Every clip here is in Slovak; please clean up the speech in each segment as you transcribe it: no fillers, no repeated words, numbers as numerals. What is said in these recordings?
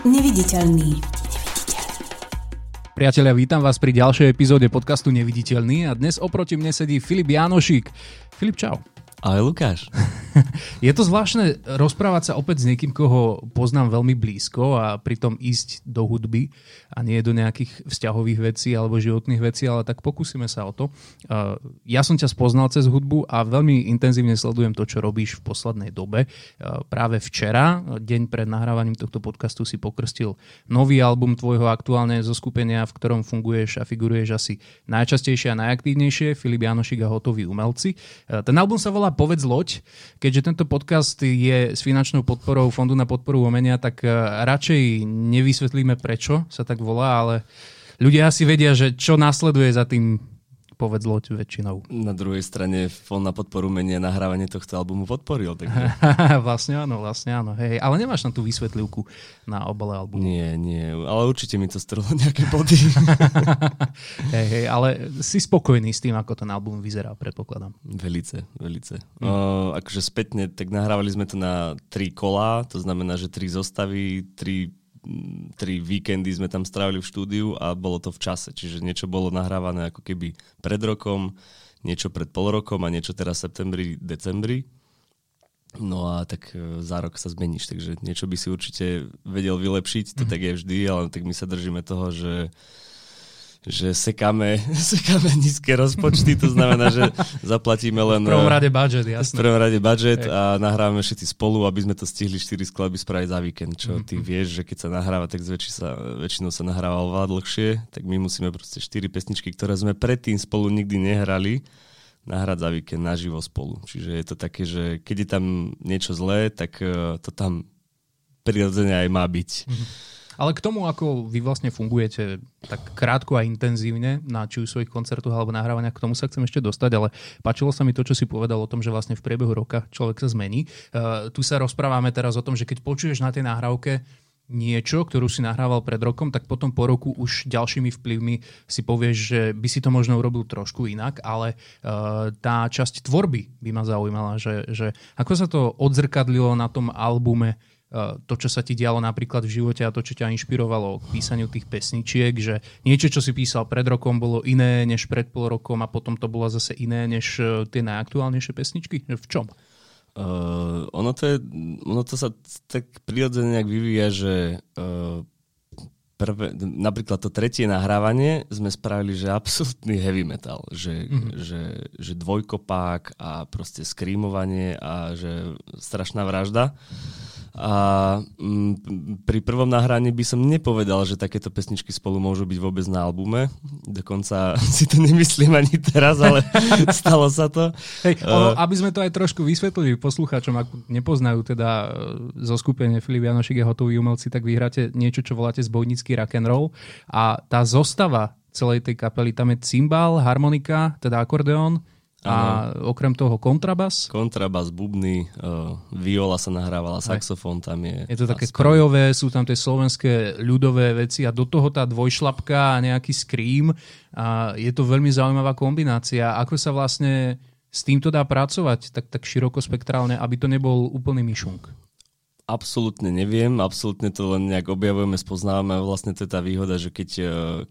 Neviditeľný. Priatelia, vítam vás pri ďalšej epizóde podcastu Neviditeľný a dnes oproti mne sedí Filip Janošík. Filip, čau. Ahoj, Lukáš. Je to zvláštne rozprávať sa opäť s niekým, koho poznám veľmi blízko a pritom ísť do hudby a nie do nejakých vzťahových vecí alebo životných vecí, ale tak pokúsime sa o to. Ja som ťa spoznal cez hudbu a veľmi intenzívne sledujem to, čo robíš v poslednej dobe. Práve včera, deň pred nahrávaním tohto podcastu, si pokrstil nový album tvojho aktuálne zo skupenia, v ktorom funguješ a figuruješ asi najčastejšie a najaktívnejšie, Filip Janošík a hotoví umelci. Ten album sa volá Povedz loď. Keďže tento podcast je s finančnou podporou Fondu na podporu umenia, tak radšej nevysvetlíme, prečo sa tak volá, ale ľudia asi vedia, že čo nasleduje za tým Povedz loď väčšinou. Na druhej strane Fond na podporu umenia nahrávanie tohto albumu podporil. Takže... Vlastne áno. Hej. Ale nemáš tam tú vysvetlivku na obale albumu. Nie, ale určite mi to strhlo nejaké body. hej, ale si spokojný s tým, ako ten album vyzerá, predpokladám. Velice. Akože spätne, tak nahrávali sme to na 3 kola, to znamená, že 3 zostavy, 3 víkendy sme tam strávili v štúdiu a bolo to v čase. Čiže niečo bolo nahrávané ako keby pred rokom, niečo pred pol rokom a niečo teraz v septembri, decembri. No a tak za rok sa zmeníš, takže niečo by si určite vedel vylepšiť, to tak je vždy, ale tak my sa držíme toho, že sekáme nízke rozpočty, to znamená, že zaplatíme len... V prvom rade budžet, jasné. V prvom rade budžet a nahrávame všetci spolu, aby sme to stihli 4 skladby spraviť za víkend. Čo ty vieš, že keď sa nahráva, tak väčšinou sa nahráva oveľa dlhšie, tak my musíme proste 4 pesničky, ktoré sme predtým spolu nikdy nehrali, nahrať za víkend naživo spolu. Čiže je to také, že keď je tam niečo zlé, tak to tam prirodzene aj má byť. Ale k tomu, ako vy vlastne fungujete tak krátko a intenzívne na či už svojich koncertoch alebo nahrávaniach, k tomu sa chcem ešte dostať, ale páčilo sa mi to, čo si povedal o tom, že vlastne v priebehu roka človek sa zmení. Tu sa rozprávame teraz o tom, že keď počuješ na tej nahrávke niečo, ktorú si nahrával pred rokom, tak potom po roku už ďalšími vplyvmi si povieš, že by si to možno urobil trošku inak, ale tá časť tvorby by ma zaujímala, že ako sa to odzrkadlilo na tom albume, to, čo sa ti dialo napríklad v živote a to, čo ťa inšpirovalo k písaniu tých pesničiek, že niečo, čo si písal pred rokom, bolo iné než pred pol rokom a potom to bolo zase iné než tie najaktuálnejšie pesničky? V čom? Ono to sa tak prirodzene nejak vyvíja, že napríklad to tretie nahrávanie sme spravili, že absolútny heavy metal, že dvojkopák a proste screamovanie a že strašná vražda. A pri prvom nahraní by som nepovedal, že takéto pesničky spolu môžu byť vôbec na albume. Dokonca si to nemyslím ani teraz, ale stalo sa to. Hej, aby sme to aj trošku vysvetlili poslucháčom, ak nepoznajú teda zo skupenia Filip Janošík a hotoví umelci, tak vyhráte niečo, čo voláte zbojnícky rock'n'roll. A tá zostava celej tej kapely, tam je cymbál, harmonika, teda akordeón, a okrem toho kontrabas? Kontrabas, bubny, viola sa nahrávala, saxofón tam je. Je to také krojové, sú tam tie slovenské ľudové veci a do toho tá dvojšlapka a nejaký scream. A je to veľmi zaujímavá kombinácia. Ako sa vlastne s týmto dá pracovať tak širokospektrálne, aby to nebol úplný myšunk? Absolútne neviem, absolútne to len nejak objavujeme, spoznávame. Vlastne to je tá výhoda, že keď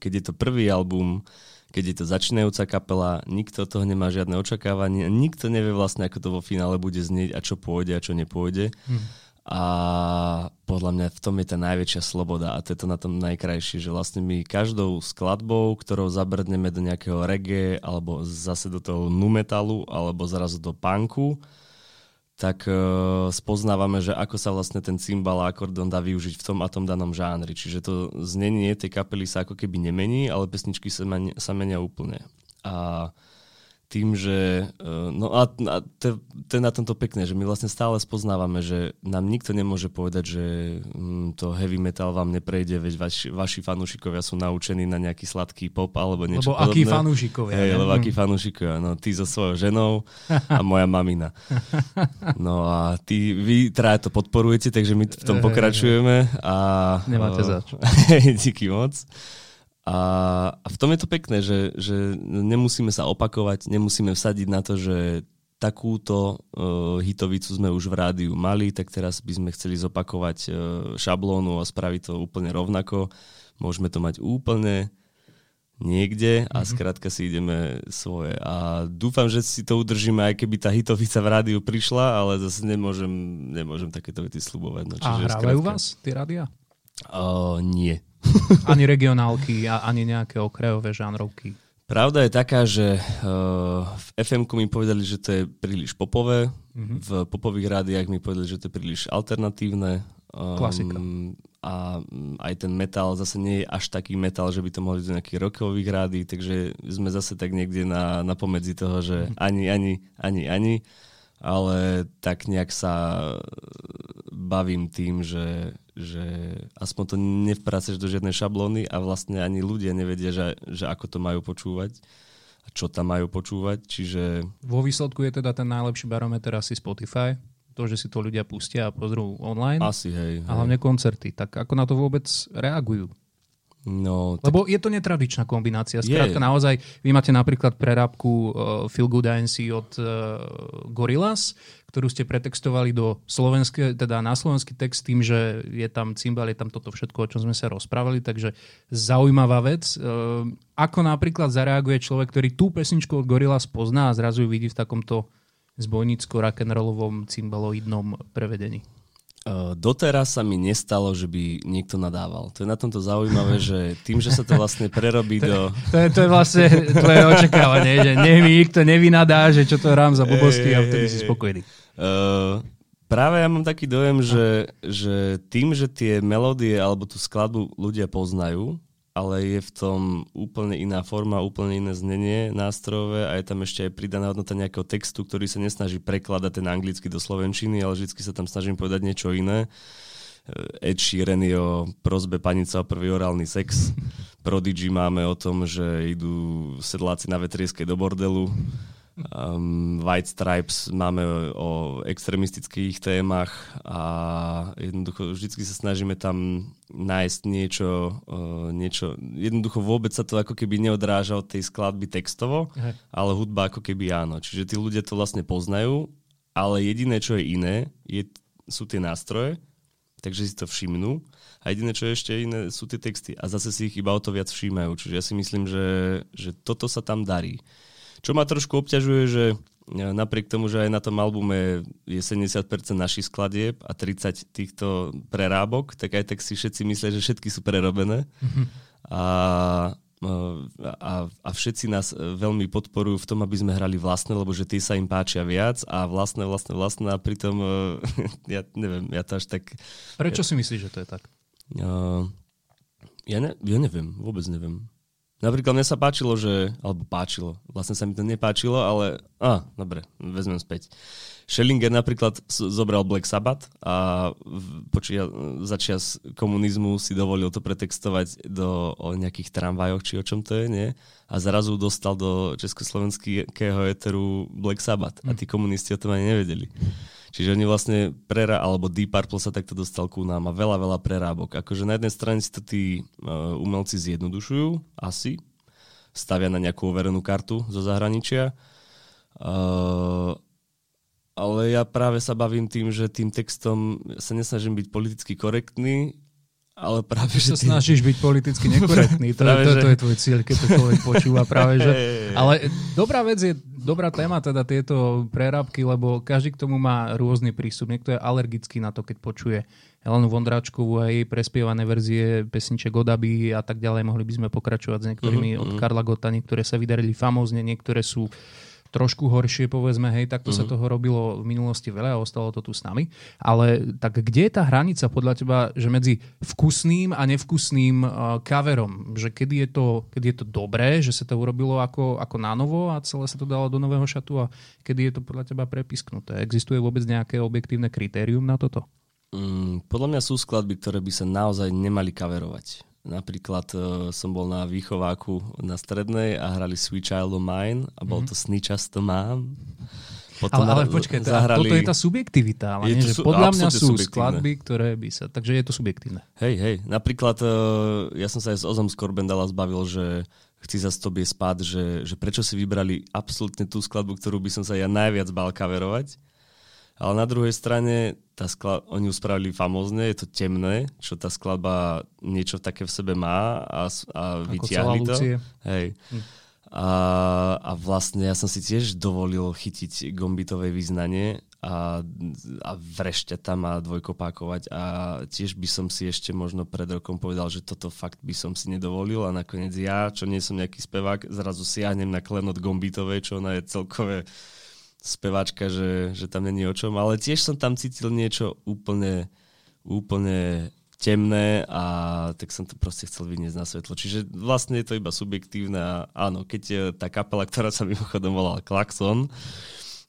je to prvý album, keď je to začínajúca kapela, nikto od toho nemá žiadne očakávanie, nikto nevie vlastne, ako to vo finále bude znieť a čo pôjde a čo nepôjde. A podľa mňa v tom je tá najväčšia sloboda a to je to na tom najkrajšie, že vlastne my každou skladbou, ktorou zabrdneme do nejakého reggae alebo zase do toho nu metalu alebo zrazu do punku, tak spoznávame, že ako sa vlastne ten cymbal a akordón dá využiť v tom a tom danom žánri. Čiže to znenie tej kapely sa ako keby nemení, ale pesničky sa menia úplne. A tým, že... to je na tomto pekné, že my vlastne stále spoznávame, že nám nikto nemôže povedať, že to heavy metal vám neprejde, veď vaši fanúšikovia sú naučení na nejaký sladký pop alebo niečo podobné. Akí fanúšikovia. Hej, lebo akí fanúšikovia. No, ty so svojou ženou a moja mamina. No a vy traja to podporujete, takže my v tom pokračujeme. A, nemáte zač. Díky moc. A v tom je to pekné, že nemusíme sa opakovať, nemusíme vsadiť na to, že takúto hitovicu sme už v rádiu mali, tak teraz by sme chceli zopakovať šablónu a spraviť to úplne rovnako. Môžeme to mať úplne niekde a skrátka si ideme svoje. A dúfam, že si to udržíme, aj keby tá hitovica v rádiu prišla, ale zase nemôžem takéto vety sľubovať. No, a hrávajú vás tie rádia? Nie. Ani regionálky, ani nejaké okrajové žánrovky? Pravda je taká, že v FM-ku mi povedali, že to je príliš popové, v popových rádiách mi povedali, že to je príliš alternatívne. Klasika. A aj ten metal zase nie je až taký metal, že by to mohli do nejakých rockových rádií, takže sme zase tak niekde na pomedzi toho, že ani, ale tak nejak sa bavím tým, že aspoň to nevpraceš do žiadnej šablóny a vlastne ani ľudia nevedia, že ako to majú počúvať a čo tam majú počúvať, čiže... Vo výsledku je teda ten najlepší barometer asi Spotify. To, že si to ľudia pustia a pozrú online. Asi, hej. A hlavne koncerty. Tak ako na to vôbec reagujú? No, tak... Lebo je to netradičná kombinácia. Skrátka naozaj, vy máte napríklad prerábku Feel Good Inc od Gorillaz, ktorú ste pretextovali do slovenské, teda na slovenský text tým, že je tam cymbal, je tam toto všetko, o čom sme sa rozprávali. Takže zaujímavá vec. Ako napríklad zareaguje človek, ktorý tú pesničku od Gorillaz pozná a zrazu ju vidí v takomto zbojnícko-rock'n'rollovom cymbaloidnom prevedení? Doteraz sa mi nestalo, že by niekto nadával. To je na tomto zaujímavé, že tým, že sa to vlastne prerobí do... To je vlastne tvoje očakávanie, že nikto nevynadá, že čo to hrám za blbosti a vtedy si spokojný. Práve ja mám taký dojem, že tým, že tie melódie alebo tú skladbu ľudia poznajú, ale je v tom úplne iná forma, úplne iné znenie nástrojové a je tam ešte aj pridaná hodnota nejakého textu, ktorý sa nesnaží prekladať ten anglicky do slovenčiny, ale vždy sa tam snažím povedať niečo iné. Ed Sheeran je o prosbe panica o prvý orálny sex. Prodigy máme o tom, že idú sedláci na vetrieske do bordelu. White Stripes máme o extremistických témach a jednoducho vždy sa snažíme tam nájsť niečo. Jednoducho vôbec sa to ako keby neodráža od tej skladby textovo, ale hudba ako keby áno. Čiže tí ľudia to vlastne poznajú, ale jediné, čo je iné, sú tie nástroje, takže si to všimnú. A jediné, čo je ešte iné, sú tie texty. A zase si ich iba o to viac všímajú. Čiže ja si myslím, že toto sa tam darí. Čo ma trošku obťažuje, že napriek tomu, že aj na tom albume je 70% našich skladieb a 30 týchto prerábok, tak aj tak si všetci myslia, že všetky sú prerobené. A všetci nás veľmi podporujú v tom, aby sme hrali vlastné, lebo že tie sa im páčia viac a vlastné a pritom ja neviem, ja to až tak... Prečo si myslíš, že to je tak? Ja neviem, vôbec neviem. Napríklad mne sa páčilo, vlastne sa mi to nepáčilo, ale dobre, vezmem späť. Schellinger napríklad zobral Black Sabbath a začias komunizmu si dovolil to pretextovať o nejakých tramvajoch, či o čom to je, nie? A zrazu dostal do československého éteru Black Sabbath a tí komunisti o tom ani nevedeli. Čiže oni vlastne alebo Deep Purple sa takto dostal ku nám a veľa, veľa prerábok. Akože na jednej strane si to tí umelci zjednodušujú, asi. Stavia na nejakú overenú kartu zo zahraničia. Ale ja práve sa bavím tým, že tým textom sa nesnažím byť politicky korektný, ale práve, že... snažíš byť politicky nekorektný. To je tvoj cieľ, keď to človek počúva práve, že... Ale dobrá vec je, dobrá téma teda tieto prerábky, lebo každý k tomu má rôzny prístup. Niekto je alergický na to, keď počuje Helenu Vondráčkovú a jej prespievané verzie pesniček od Aby a tak ďalej. Mohli by sme pokračovať s niektorými od Karla Gotta, niektoré sa vydarili famózne, niektoré sú trošku horšie, povedzme, hej, takto sa toho robilo v minulosti veľa a ostalo to tu s nami. Ale tak kde je tá hranica podľa teba, že medzi vkusným a nevkusným coverom? Že kedy je to dobré, že sa to urobilo ako na novo a celé sa to dalo do nového šatu a kedy je to podľa teba prepisknuté? Existuje vôbec nejaké objektívne kritérium na toto? Podľa mňa sú skladby, ktoré by sa naozaj nemali coverovať. Napríklad som bol na výchováku na strednej a hrali Sweet Child of Mine a bol to Sny často mám. Potom ale počkaj, toto je tá subjektivita. Ale nie, že podľa mňa sú skladby, ktoré by sa... Takže je to subjektívne. Hej. Napríklad ja som sa aj s Ozom z Corben Dallas bavil, že chci zastobie spád, že prečo si vybrali absolútne tú skladbu, ktorú by som sa ja najviac bál kaverovať. Ale na druhej strane, oni ju spravili famózne, je to temné, čo tá skladba niečo také v sebe má a vytiahli to. Hej. A vlastne ja som si tiež dovolil chytiť gombitové vyznanie a vrešťať tam a dvojkopákovať. A tiež by som si ešte možno pred rokom povedal, že toto fakt by som si nedovolil. A nakoniec ja, čo nie som nejaký spevák, zrazu siahnem na klenot gombitovej, čo ona je celkové speváčka, že tam není o čom, ale tiež som tam cítil niečo úplne temné a tak som to proste chcel vyniesť na svetlo. Čiže vlastne je to iba subjektívne a áno, keď je tá kapela, ktorá sa mimochodom volala Klaxon,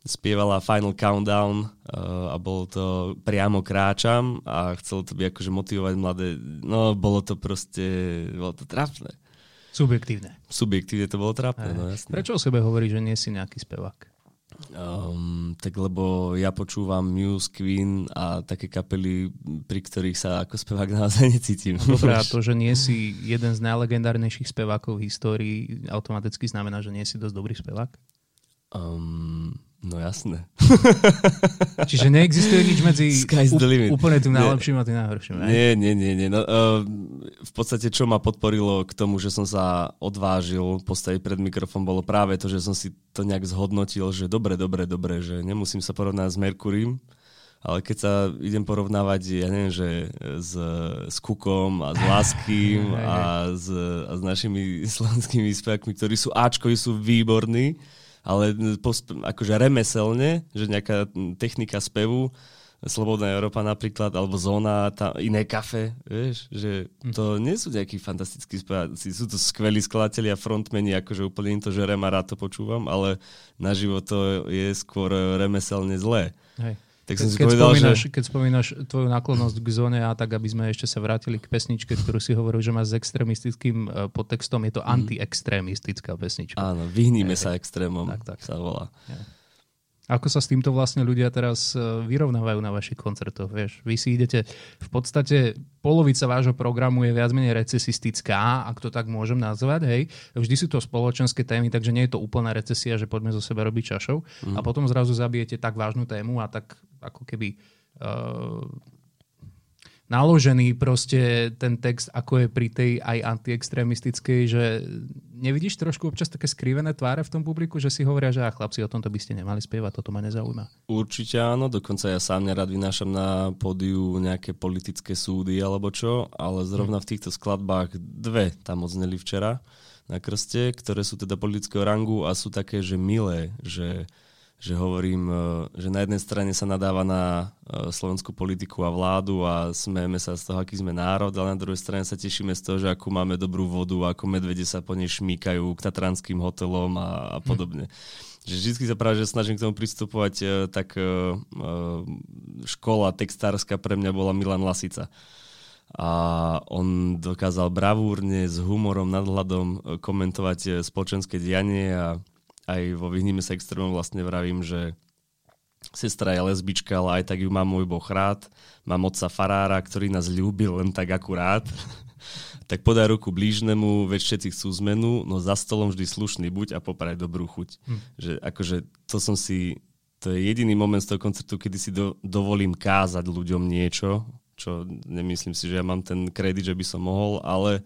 spievala Final Countdown a bolo to Priamo kráčam a chcelo to by akože motivovať mladé, no bolo to trápne. Subjektívne to bolo trápne, no jasné. Prečo o sebe hovoríš, že nie si nejaký spevák? Tak lebo ja počúvam Muse, Queen a také kapely, pri ktorých sa ako spevák naozaj necítim. Dobre, a to, že nie si jeden z najlegendárnejších spevákov v histórii, automaticky znamená, že nie si dosť dobrý spevák? No jasné. Čiže neexistuje nič medzi úplne tým najlepším a tým najhorším. Nie. No, v podstate čo ma podporilo k tomu, že som sa odvážil postaviť pred mikrofón, bolo práve to, že som si to nejak zhodnotil, že dobre, že nemusím sa porovnať s Merkurím, ale keď sa idem porovnávať, ja neviem, že s Kukom a s Láskym a s našimi slovenskými spevákmi, ktorí sú áčkovi, sú výborní, ale akože remeselne, že nejaká technika spevu, Slobodná Európa napríklad, alebo Zóna, iné kafe, vieš, že to nie sú nejakí fantastickí speváci, sú to skvelí skladatelia a frontmeni, akože úplne im to žerem a rád to počúvam, ale naživo to je skôr remeselne zlé. Hej. Tak som si povedal, keď spomínaš tvoju náklonnosť k Zóne, a tak aby sme ešte sa vrátili k pesničke, ktorú si hovoril, že má s extrémistickým podtextom, je to antiextrémistická pesnička. Áno, vyhníme sa extrémom, tak sa volá. Hej. Ako sa s týmto vlastne ľudia teraz vyrovnávajú na vašich koncertoch, vieš? Vy si idete, v podstate polovica vášho programu je viac menej recesistická, ak to tak môžem nazvať, hej? Vždy sú to spoločenské témy, takže nie je to úplná recesia, že poďme zo seba robiť čašou. A potom zrazu zabijete tak vážnu tému a tak ako keby naložený proste ten text, ako je pri tej aj antiextrémistickej, že nevidíš trošku občas také skrivené tváre v tom publiku, že si hovoria, že chlapci, o tomto by ste nemali spievať, toto ma nezaujíma. Určite áno, dokonca ja sám nerad vynášam na pódiu nejaké politické súdy alebo čo, ale zrovna v týchto skladbách dve tam odzneli včera na krste, ktoré sú teda politického rangu a sú také, že milé, že hovorím, že na jednej strane sa nadáva na slovenskú politiku a vládu a smejeme sa z toho, aký sme národ, ale na druhej strane sa tešíme z toho, že akú máme dobrú vodu, ako medvede sa po nej šmýkajú k tatranským hotelom a podobne. Že vždy sa práve, že snažím k tomu pristupovať, tak škola textárska pre mňa bola Milan Lasica. A on dokázal bravúrne, s humorom, nadhľadom komentovať spoločenské dianie a aj vo Vyhnime sa extrémom vlastne vravím, že sestra je lesbička, ale aj tak ju má môj Boh rád. Mám otca farára, ktorý nás ľúbil len tak akurát. Tak podaj ruku blížnemu, veď všetci chcú zmenu, no za stolom vždy slušný buď a popraj dobrú chuť. Že akože to je jediný moment z toho koncertu, kedy si dovolím kázať ľuďom niečo, čo nemyslím si, že ja mám ten kredit, že by som mohol, ale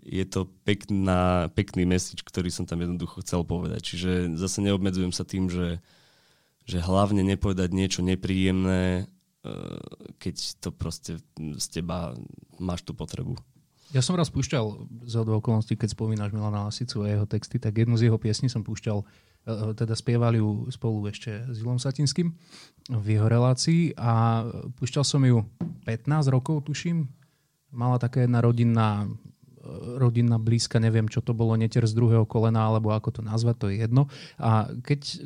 je to pekný message, ktorý som tam jednoducho chcel povedať. Čiže zase neobmedzujem sa tým, že hlavne nepovedať niečo nepríjemné, keď to proste z teba máš tú potrebu. Ja som raz púšťal za okolností, keď spomínaš Milana Lasicu a jeho texty, tak jednu z jeho piesní som púšťal, teda spievali ju spolu ešte s Ilom Satinským v jeho relácii a púšťal som ju 15 rokov, tuším. Mala taká jedna rodinná blízka, neviem, čo to bolo, netier z druhého kolena, alebo ako to nazvať, to je jedno. A keď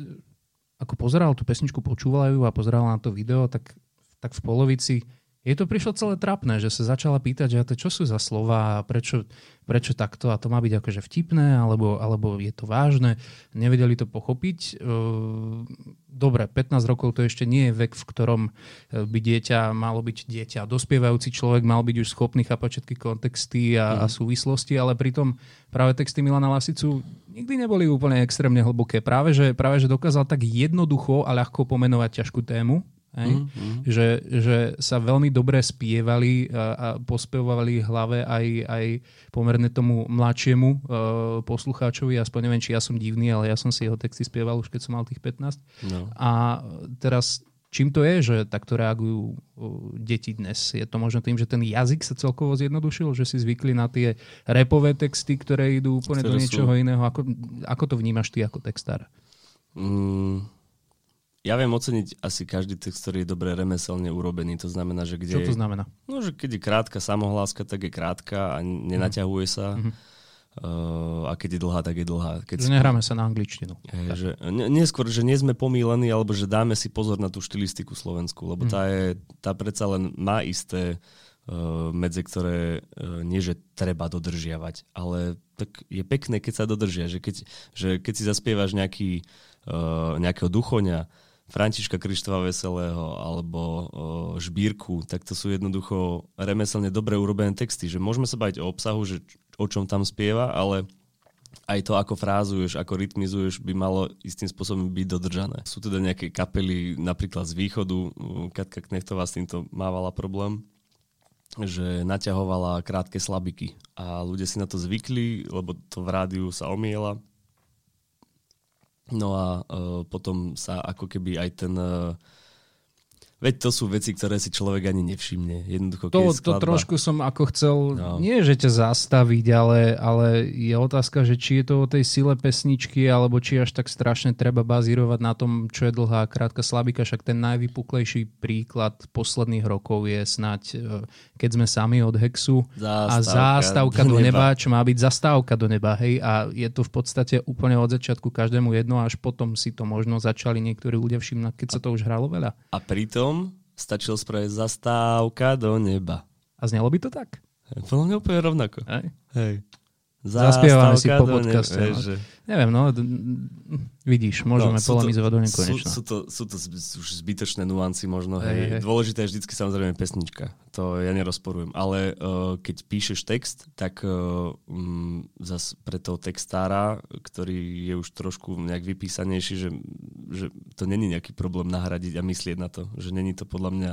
ako pozeral tú pesničku, počúval ju a pozeral na to video, tak v polovici Jej to prišlo celé trápne, že sa začala pýtať, že čo sú za slová, prečo takto, a to má byť akože vtipné, alebo je to vážne. Nevedeli to pochopiť. Dobre, 15 rokov to ešte nie je vek, v ktorom by dieťa malo byť dieťa. Dospievajúci človek mal byť už schopný chápať všetky kontexty a súvislosti, ale pritom práve texty Milana Lasicu nikdy neboli úplne extrémne hlboké. Práve že dokázal tak jednoducho a ľahko pomenovať ťažkú tému. Že sa veľmi dobre spievali a pospevovali hlave aj pomerne tomu mladšiemu poslucháčovi. Aspoň neviem, či ja som divný, ale ja som si jeho texty spieval už keď som mal tých 15. No. A teraz čím to je, že takto reagujú deti dnes? Je to možno tým, že ten jazyk sa celkovo zjednodušil? Že si zvykli na tie rapové texty, ktoré idú úplne do niečoho iného? Ako to vnímaš ty ako textár? Ja viem oceniť asi každý text, ktorý je dobre remeselne urobený. To znamená, že kde... Čo to znamená? No, že keď je krátka samohláska, tak je krátka a nenaťahuje sa. Mm-hmm. A keď je dlhá, tak je dlhá. Keď nehráme sa na angličtinu. Neskôr, že nie sme pomílení, alebo že dáme si pozor na tú štilistiku slovenskú, lebo tá predsa len má isté medze, ktoré nie, že treba dodržiavať, ale tak je pekné, keď sa dodržia. Že keď si zaspievaš nejakého duchoňa, Františka Krištova Veselého alebo Žbírku, tak to sú jednoducho remeselne dobre urobené texty. Že môžeme sa baviť o obsahu, že o čom tam spieva, ale aj to, ako frázuješ, ako rytmizuješ, by malo istým spôsobom byť dodržané. Sú teda nejaké kapely, napríklad z východu, Katka Knehtová s týmto mávala problém, že naťahovala krátke slabiky a ľudia si na to zvykli, lebo to v rádiu sa omiela. No a potom sa ako keby aj ten... Veď to sú veci, ktoré si človek ani nevšimne. Jednoducho, keď je skladba... To trošku som ako chcel... No. Nie, že ťa zastaviť, ale je otázka, že či je to o tej sile pesničky, alebo či až tak strašne treba bazírovať na tom, čo je dlhá krátka slabika. Však ten najvypuklejší príklad posledných rokov je snáď Keď sme sami od Hexu. Zástavka do neba. Čo má byť zastávka do neba. Hej? A je to v podstate úplne od začiatku každému jedno, až potom si to možno začali niektorí ľudia všimnať, keď sa to už hralo veľa. A pritom stačilo spraviť zastávka do neba. A znelo by to tak? Podľa mňa úplne rovnako. Hej. Zaspievame si po podcaste. Neviem, no vidíš, môžeme polemizovať do nekonečna. Sú to už zbytočné nuancy možno. Hej. Dôležitá je vždycky samozrejme pesnička. To ja nerozporujem. Ale keď píšeš text, tak zase pre toho textára, ktorý je už trošku nejak vypísanejší, že to není nejaký problém nahradiť a myslieť na to. Že není to podľa mňa...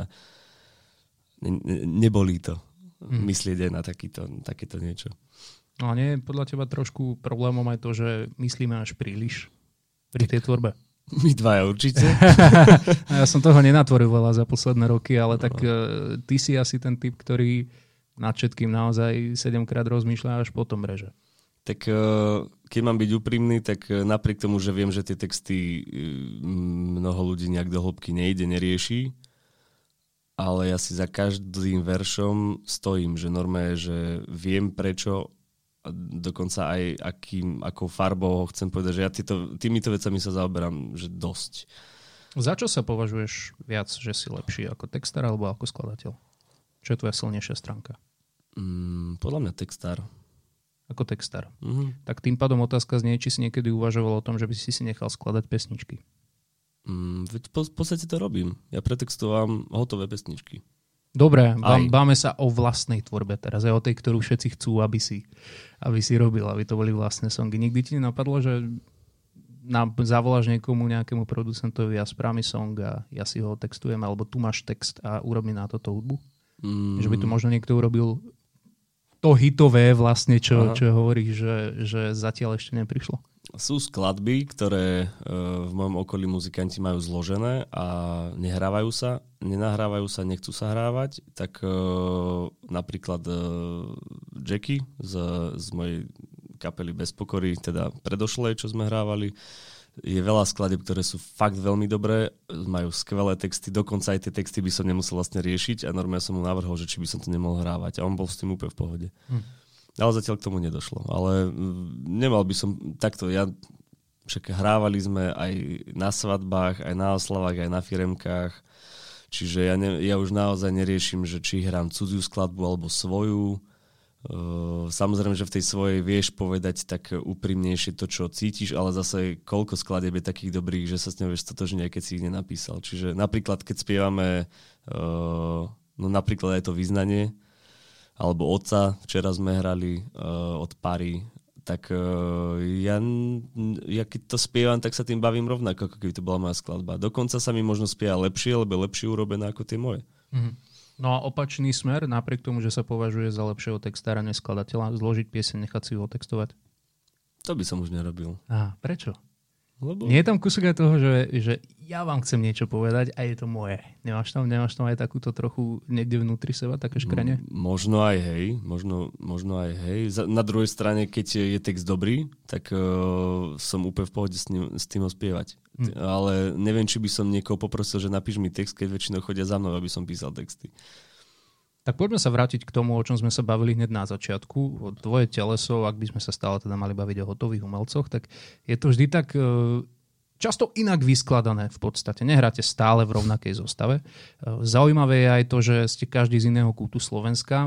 Nebolí to. Myslieť aj na takéto niečo. No nie, podľa teba trošku problémom aj to, že myslíme až príliš pri tej tvorbe? My dvaja určite. Ja som toho nenatvoril veľa za posledné roky, ale tak ty si asi ten typ, ktorý nad všetkým naozaj 7-krát rozmýšľa až potom reže. Tak keď mám byť úprimný, tak napriek tomu, že viem, že tie texty mnoho ľudí nejak do hĺbky nejde, nerieši, ale ja si za každým veršom stojím, že normálne, že viem prečo, a dokonca aj akou farbou chcem povedať, že ja týmito vecami sa zaoberám, že dosť. Za čo sa považuješ viac, že si lepší ako textár alebo ako skladateľ? Čo je tvoja silnejšia stránka? Podľa mňa textár. Ako textár. Mm-hmm. Tak tým pádom otázka znie, či si niekedy uvažoval o tom, že by si nechal skladať pesničky. V podstate to robím. Ja pretextovám hotové pesničky. Dobre, báme sa o vlastnej tvorbe teraz, aj o tej, ktorú všetci chcú, aby si robil, aby to boli vlastné songy. Nikdy ti nenapadlo, že zavoláš niekomu, nejakému producentovi a správ mi song a ja si ho textujem, alebo tu máš text a urob mi na toto hudbu? Že by to možno niekto urobil to hitové vlastne, čo hovoríš, že zatiaľ ešte neprišlo? Sú skladby, ktoré v mojom okolí muzikanti majú zložené a nenahrávajú sa, nechcú sa hrávať, tak napríklad Jackie z mojej kapely Bez pokory, teda predošlej, čo sme hrávali, je veľa skladieb, ktoré sú fakt veľmi dobré, majú skvelé texty, dokonca aj tie texty by som nemusel vlastne riešiť a normálne som mu navrhol, že či by som to nemohol hrávať a on bol s tým úplne v pohode. Ale zatiaľ k tomu nedošlo. Ale nemal by som takto. Však hrávali sme aj na svadbách, aj na oslavách, aj na firemkách. Čiže ja už naozaj neriešim, že či hrám cudziu skladbu alebo svoju. Samozrejme, že v tej svojej vieš povedať tak úprimnejšie to, čo cítiš, ale zase koľko skladieb je takých dobrých, že sa s ňou vieš stotožne, keď si ich nenapísal. Čiže napríklad, keď spievame napríklad aj to Vyznanie alebo Otca, včera sme hrali od Pary, tak ja keď to spievam, tak sa tým bavím rovnako, ako keby to bola moja skladba. Dokonca sa mi možno spieva lepšie, lebo lepšie urobená ako tie moje. Mhm. No a opačný smer, napriek tomu, že sa považuje za lepšieho textára, neskladateľa, zložiť pieseň, nechať si ho textovať? To by som už nerobil. Á, prečo? Lebo... Nie je tam kúsok aj toho, že ja vám chcem niečo povedať a je to moje. Nemáš tam aj takúto trochu niekde vnútri seba, také škranie? Možno aj hej. Na druhej strane, keď je text dobrý, tak som úplne v pohode s tým ho spievať. Ale neviem, či by som niekoho poprosil, že napíš mi text, keď väčšinou chodia za mnou, aby som písal texty. Tak poďme sa vrátiť k tomu, o čom sme sa bavili hneď na začiatku. O Tvoje teleso, ak by sme sa stále teda mali baviť o hotových umelcoch, tak je to vždy tak často inak vyskladané v podstate. Nehráte stále v rovnakej zostave. Zaujímavé je aj to, že ste každý z iného kúta Slovenska.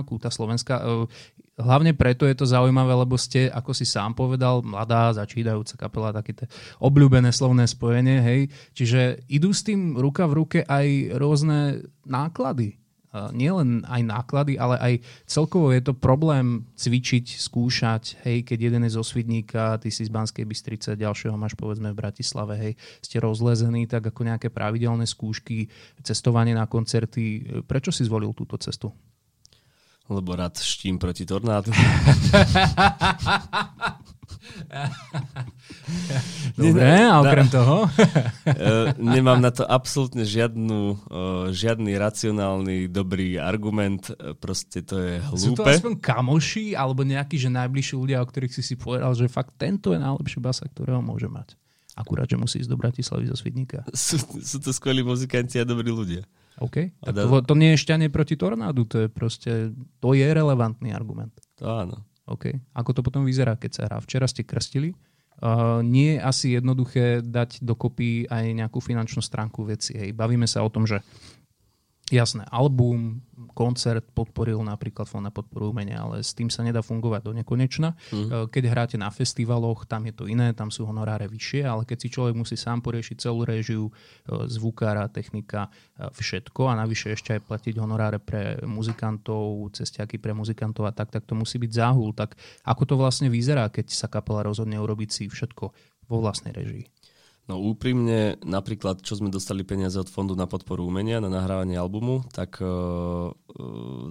Hlavne preto je to zaujímavé, lebo ste, ako si sám povedal, mladá, začínajúca kapela, také obľúbené slovné spojenie, hej. Čiže idú s tým ruka v ruke aj rôzne náklady. Nielen aj náklady, ale aj celkovo je to problém cvičiť, skúšať, hej, keď jeden je zo Svidníka, ty si z Banskej Bystrice, ďalšieho máš povedzme v Bratislave, hej, ste rozlezení, tak ako nejaké pravidelné skúšky, cestovanie na koncerty. Prečo si zvolil túto cestu? Lebo rád štím proti tornádu. Dobre, a okrem toho? Nemám na to absolútne žiadny racionálny dobrý argument. Proste to je hlúpe. Sú to aspoň kamoši, alebo nejakí, že najbližší ľudia, o ktorých si povedal, že fakt tento je najlepší basa, ktorého môže mať. Akurát, že musí ísť do Bratislavy zo Svidníka. Sú to skvelí muzikanti a dobrí ľudia. OK. Tak to nie je šťanie proti tornádu, to je proste, to je relevantný argument. To áno. OK. Ako to potom vyzerá, keď sa hrá? Včera ste krstili. Nie je asi jednoduché dať dokopy aj nejakú finančnú stránku veci. Hej. Bavíme sa o tom, že jasné, album, koncert podporil napríklad Fond na podporu umenia, ale s tým sa nedá fungovať do nekonečna. Keď hráte na festivaloch, tam je to iné, tam sú honoráre vyššie, ale keď si človek musí sám poriešiť celú réžiu, zvukára, technika, všetko a navyše ešte aj platiť honoráre pre muzikantov, cestiaky pre muzikantov a tak to musí byť záhul. Tak ako to vlastne vyzerá, keď sa kapela rozhodne urobiť si všetko vo vlastnej réžii? No úprimne, napríklad, čo sme dostali peniaze od Fondu na podporu umenia na nahrávanie albumu, tak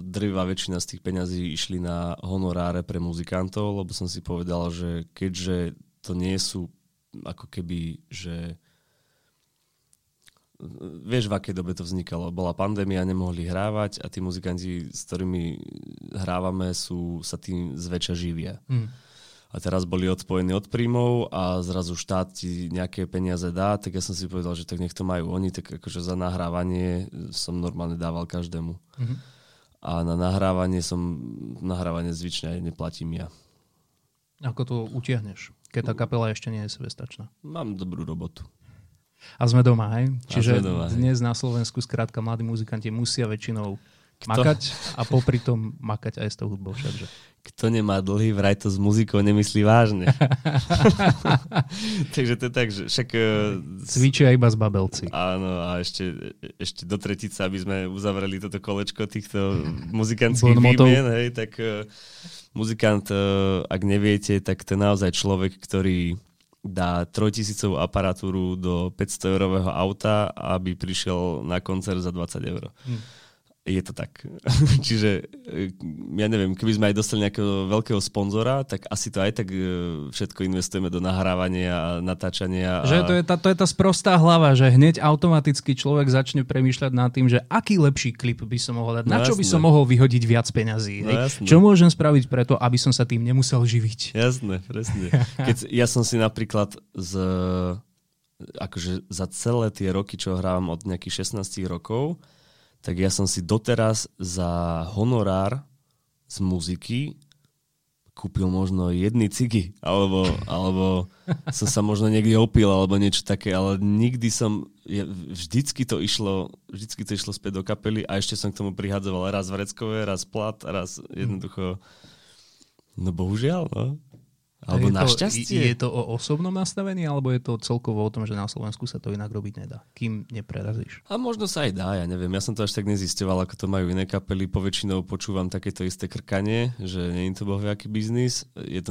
drvivá väčšina z tých peňazí išli na honoráre pre muzikantov, lebo som si povedal, že keďže to nie sú ako keby, že vieš, v akej dobe to vznikalo. Bola pandémia, nemohli hrávať a tí muzikanti, s ktorými hrávame, sa tým zväčša živia. A teraz boli odpojení od príjmov a zrazu štát ti nejaké peniaze dá, tak ja som si povedal, že tak nech to majú oni, tak akože za nahrávanie som normálne dával každému. Mm-hmm. A na nahrávanie zvyčne aj neplatím ja. Ako to utiahneš, keď tá kapela ešte nie je sebestačná? Mám dobrú robotu. A sme doma, hej? Čiže dnes na Slovensku skrátka mladí muzikanti musia väčšinou makať a popri tom makať aj s tou hudbou všakže. Kto nemá dlhy, vraj to s muzikou nemyslí vážne. Takže to je tak, že však... Cvičia iba z babelci. Áno, a ešte do tretice, aby sme uzavreli toto kolečko týchto muzikantských výmien, hej, tak muzikant, ak neviete, tak to je naozaj človek, ktorý dá 3000 aparatúru do 500-eurového auta, aby prišiel na koncert za 20 €. Je to tak. Čiže ja neviem, keby sme aj dostali nejakého veľkého sponzora, tak asi to aj tak všetko investujeme do nahrávania a natáčania. Že to je tá sprostá hlava, že hneď automaticky človek začne premýšľať nad tým, že aký lepší klip by som mohol dať, na čo by som mohol vyhodiť viac peňazí. Čo môžem spraviť preto, aby som sa tým nemusel živiť. Jasné, presne. Keď ja som si napríklad akože za celé tie roky, čo hrávam od nejakých 16 rokov, tak ja som si doteraz za honorár z muziky kúpil možno jedny cigy, alebo som sa možno niekde opil, alebo niečo také, ale nikdy som Vždycky to išlo späť do kapely a ešte som k tomu prihádzoval raz vreckové, raz plat, raz jednoducho... No bohužiaľ, no. Alebo našťastie. Je to o osobnom nastavení, alebo je to celkovo o tom, že na Slovensku sa to inak robiť nedá, kým neprerazíš? A možno sa aj dá, ja neviem. Ja som to až tak nezisťoval, ako to majú iné kapely. Poväčšinou počúvam takéto isté krkanie, že nie je to bohviaký biznis. Je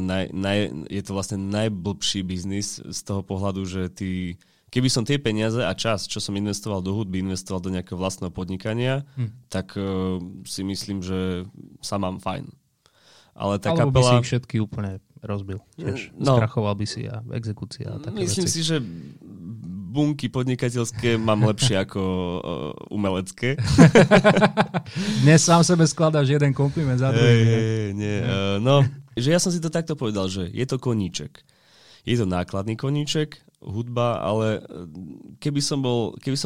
to vlastne najblbší biznis z toho pohľadu, že ty... Keby som tie peniaze a čas, čo som investoval do hudby, investoval do nejakého vlastného podnikania, tak si myslím, že sa mám fajn. Ale tá alebo kapela... by si ich všetky úplne rozbil. No, skrachoval by si a exekúcia a také myslím veci. Si, že bunky podnikateľské mám lepšie ako umelecké. Dnes sám sebe skladáš jeden kompliment za druhý. Že ja som si to takto povedal, že je to koníček. Je to nákladný koníček, hudba, ale keby som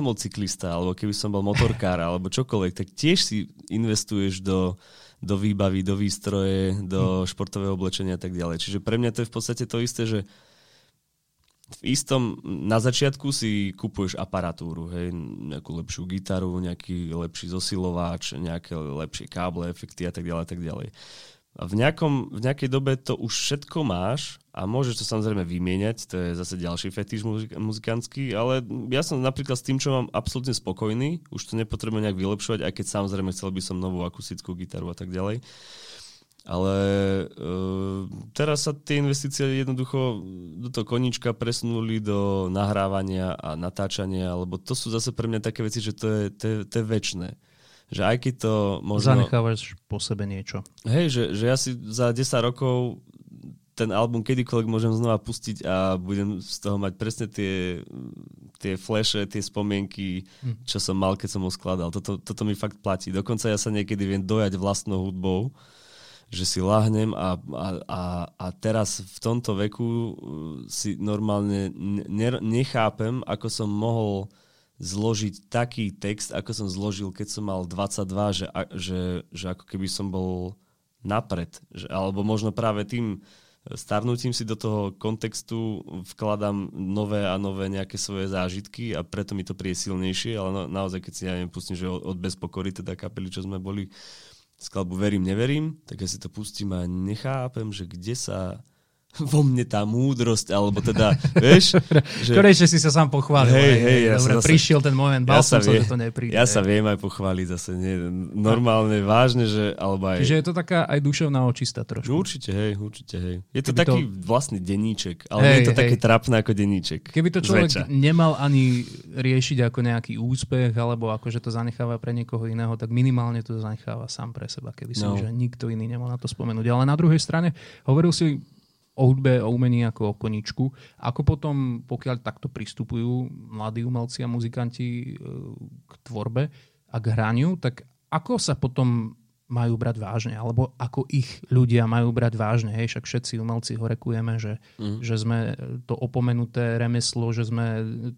bol cyklista, alebo keby som bol motorkár, alebo čokoľvek, tak tiež si investuješ do výbavy, do výstroje, do športového oblečenia a tak ďalej. Čiže pre mňa to je v podstate to isté, že na začiatku si kupuješ aparatúru, hej, nejakú lepšiu gitaru, nejaký lepší zosilovač, nejaké lepšie káble, efekty a tak ďalej, tak ďalej. A v nejakej dobe to už všetko máš a môžeš to samozrejme vymieňať, to je zase ďalší fetíš muzikantský, ale ja som napríklad s tým, čo mám, absolútne spokojný, už to nepotrebujem nejak vylepšovať, aj keď samozrejme chcel by som novú akustickú gitaru a tak ďalej. Ale teraz sa tie investície jednoducho do toho koníčka presunuli do nahrávania a natáčania, lebo to sú zase pre mňa také veci, že to je večné. Že aj keď to možno... Zanechávaš po sebe niečo. Hej, že ja si za 10 rokov ten album kedykoľvek môžem znova pustiť a budem z toho mať presne tie flashe, tie spomienky, čo som mal, keď som ho skladal. Toto mi fakt platí. Dokonca ja sa niekedy viem dojať vlastnou hudbou, že si láhnem a teraz v tomto veku si normálne nechápem, ako som mohol zložiť taký text, ako som zložil, keď som mal 22, že ako keby som bol napred. Alebo možno práve tým starnutím si do toho kontextu vkladám nové a nové nejaké svoje zážitky a preto mi to príde silnejšie, ale naozaj, keď si ja pustím, že od Bez pokory, teda kapely, čo sme boli, skladbu Verím, neverím, tak ja si to pustím a nechápem, že kde sa... vo mne tá múdrosť, alebo teda, vieš... Konečne si sa sám pochválil. Dobre, prišiel ten moment, bál som sa, že to nepríde. Ja sa viem aj pochváliť zase. Nie, normálne, vážne, že... Alebo aj, že je to taká aj duševná očista trošku. Určite, hej. Je to taký vlastný denníček, ale nie je to také trapné ako denníček. Keby to človek nemal ani riešiť ako nejaký úspech, alebo ako, že to zanecháva pre niekoho iného, tak minimálne to zanecháva sám pre seba, keby si už nikto iný nemal na to spomenúť. Ale na druhej strane hovoril si o hudbe, o umení ako o koničku. Ako potom, pokiaľ takto pristupujú mladí umelci a muzikanti k tvorbe a k hraniu, tak ako sa potom majú brať vážne? Alebo ako ich ľudia majú brať vážne? Hej, však všetci umelci horekujeme, že sme to opomenuté remeslo, že sme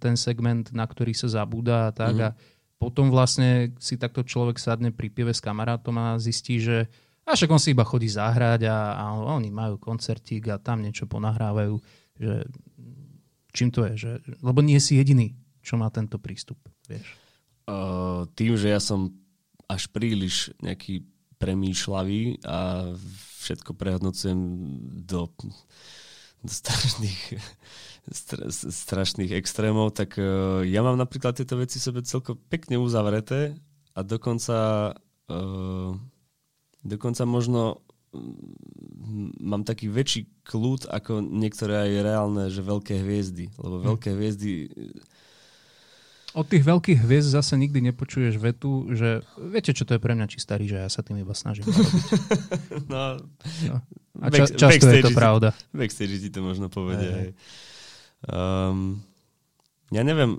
ten segment, na ktorý sa zabúda a tak. A potom vlastne si takto človek sadne pri pive s kamarátom a zistí, že a však on si iba chodí zahrať a oni majú koncertík a tam niečo ponahrávajú. Že, čím to je? Že, lebo nie si jediný, čo má tento prístup. Vieš? Tým, že ja som až príliš nejaký premýšľavý a všetko prehodnocujem do strašných extrémov, tak ja mám napríklad tieto veci sebe celkom pekne uzavreté a dokonca možno mám taký väčší kľud ako niektoré aj reálne, že veľké hviezdy. Lebo veľké hviezdy... Od tých veľkých hviezd zase nikdy nepočuješ vetu, že viete, čo to je pre mňa čistá ryža, ja sa tým iba snažím narobiť. No. A často je to pravda. Backstage ti to možno povedia. Ja neviem...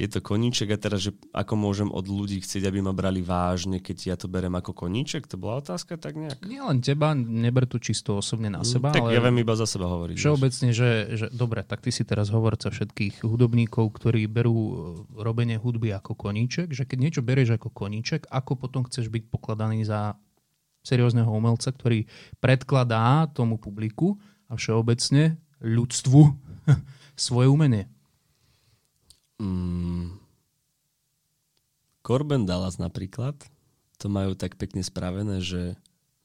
je to koníček a teraz, že ako môžem od ľudí chcieť, aby ma brali vážne, keď ja to berem ako koníček? To bola otázka tak nejak? Nie len teba, neber tu čisto osobne na seba. Tak ale ja viem iba za seba hovoriť. Všeobecne, že dobre, tak ty si teraz hovorca všetkých hudobníkov, ktorí berú robenie hudby ako koníček, že keď niečo berieš ako koníček, ako potom chceš byť pokladaný za seriózneho umelca, ktorý predkladá tomu publiku a všeobecne ľudstvu svoje umenie? Corben Dallas napríklad, to majú tak pekne spravené, že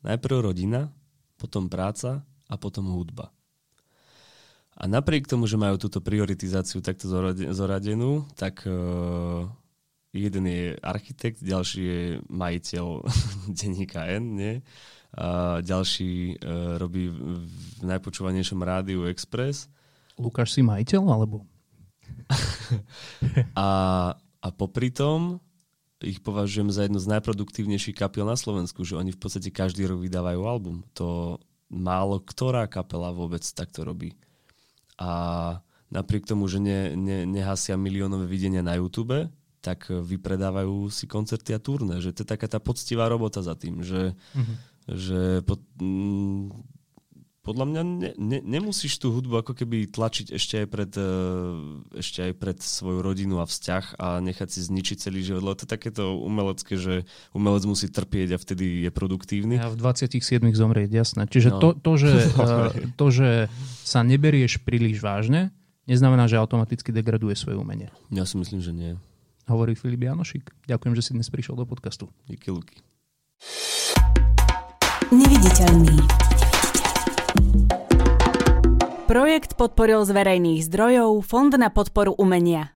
najprv rodina, potom práca a potom hudba. A napriek tomu, že majú túto prioritizáciu takto zoradenú, tak jeden je architekt, ďalší je majiteľ Denníka N, nie? A ďalší robí v najpočúvanejšom rádiu Express. Lukáš si majiteľ, alebo? a popri tom ich považujem za jednu z najproduktívnejších kapiel na Slovensku, že oni v podstate každý rok vydávajú album. To málo ktorá kapela vôbec takto robí. A napriek tomu, že nehasia miliónové videnia na YouTube, tak vypredávajú si koncerty a turné. Že to je taká tá poctivá robota za tým, že, že podľa mňa nemusíš tú hudbu ako keby tlačiť ešte aj pred svoju rodinu a vzťah a nechať si zničiť celý život. Lebo to je takéto umelecké, že umelec musí trpieť a vtedy je produktívny. A v 27 zomrieť, jasné. Čiže to, že sa neberieš príliš vážne, neznamená, že automaticky degraduje svoje umenie. Ja si myslím, že nie. Hovorí Filip Janošík. Ďakujem, že si dnes prišiel do podcastu. Díky, Luky. Neviditeľný. Projekt podporil z verejných zdrojov Fond na podporu umenia.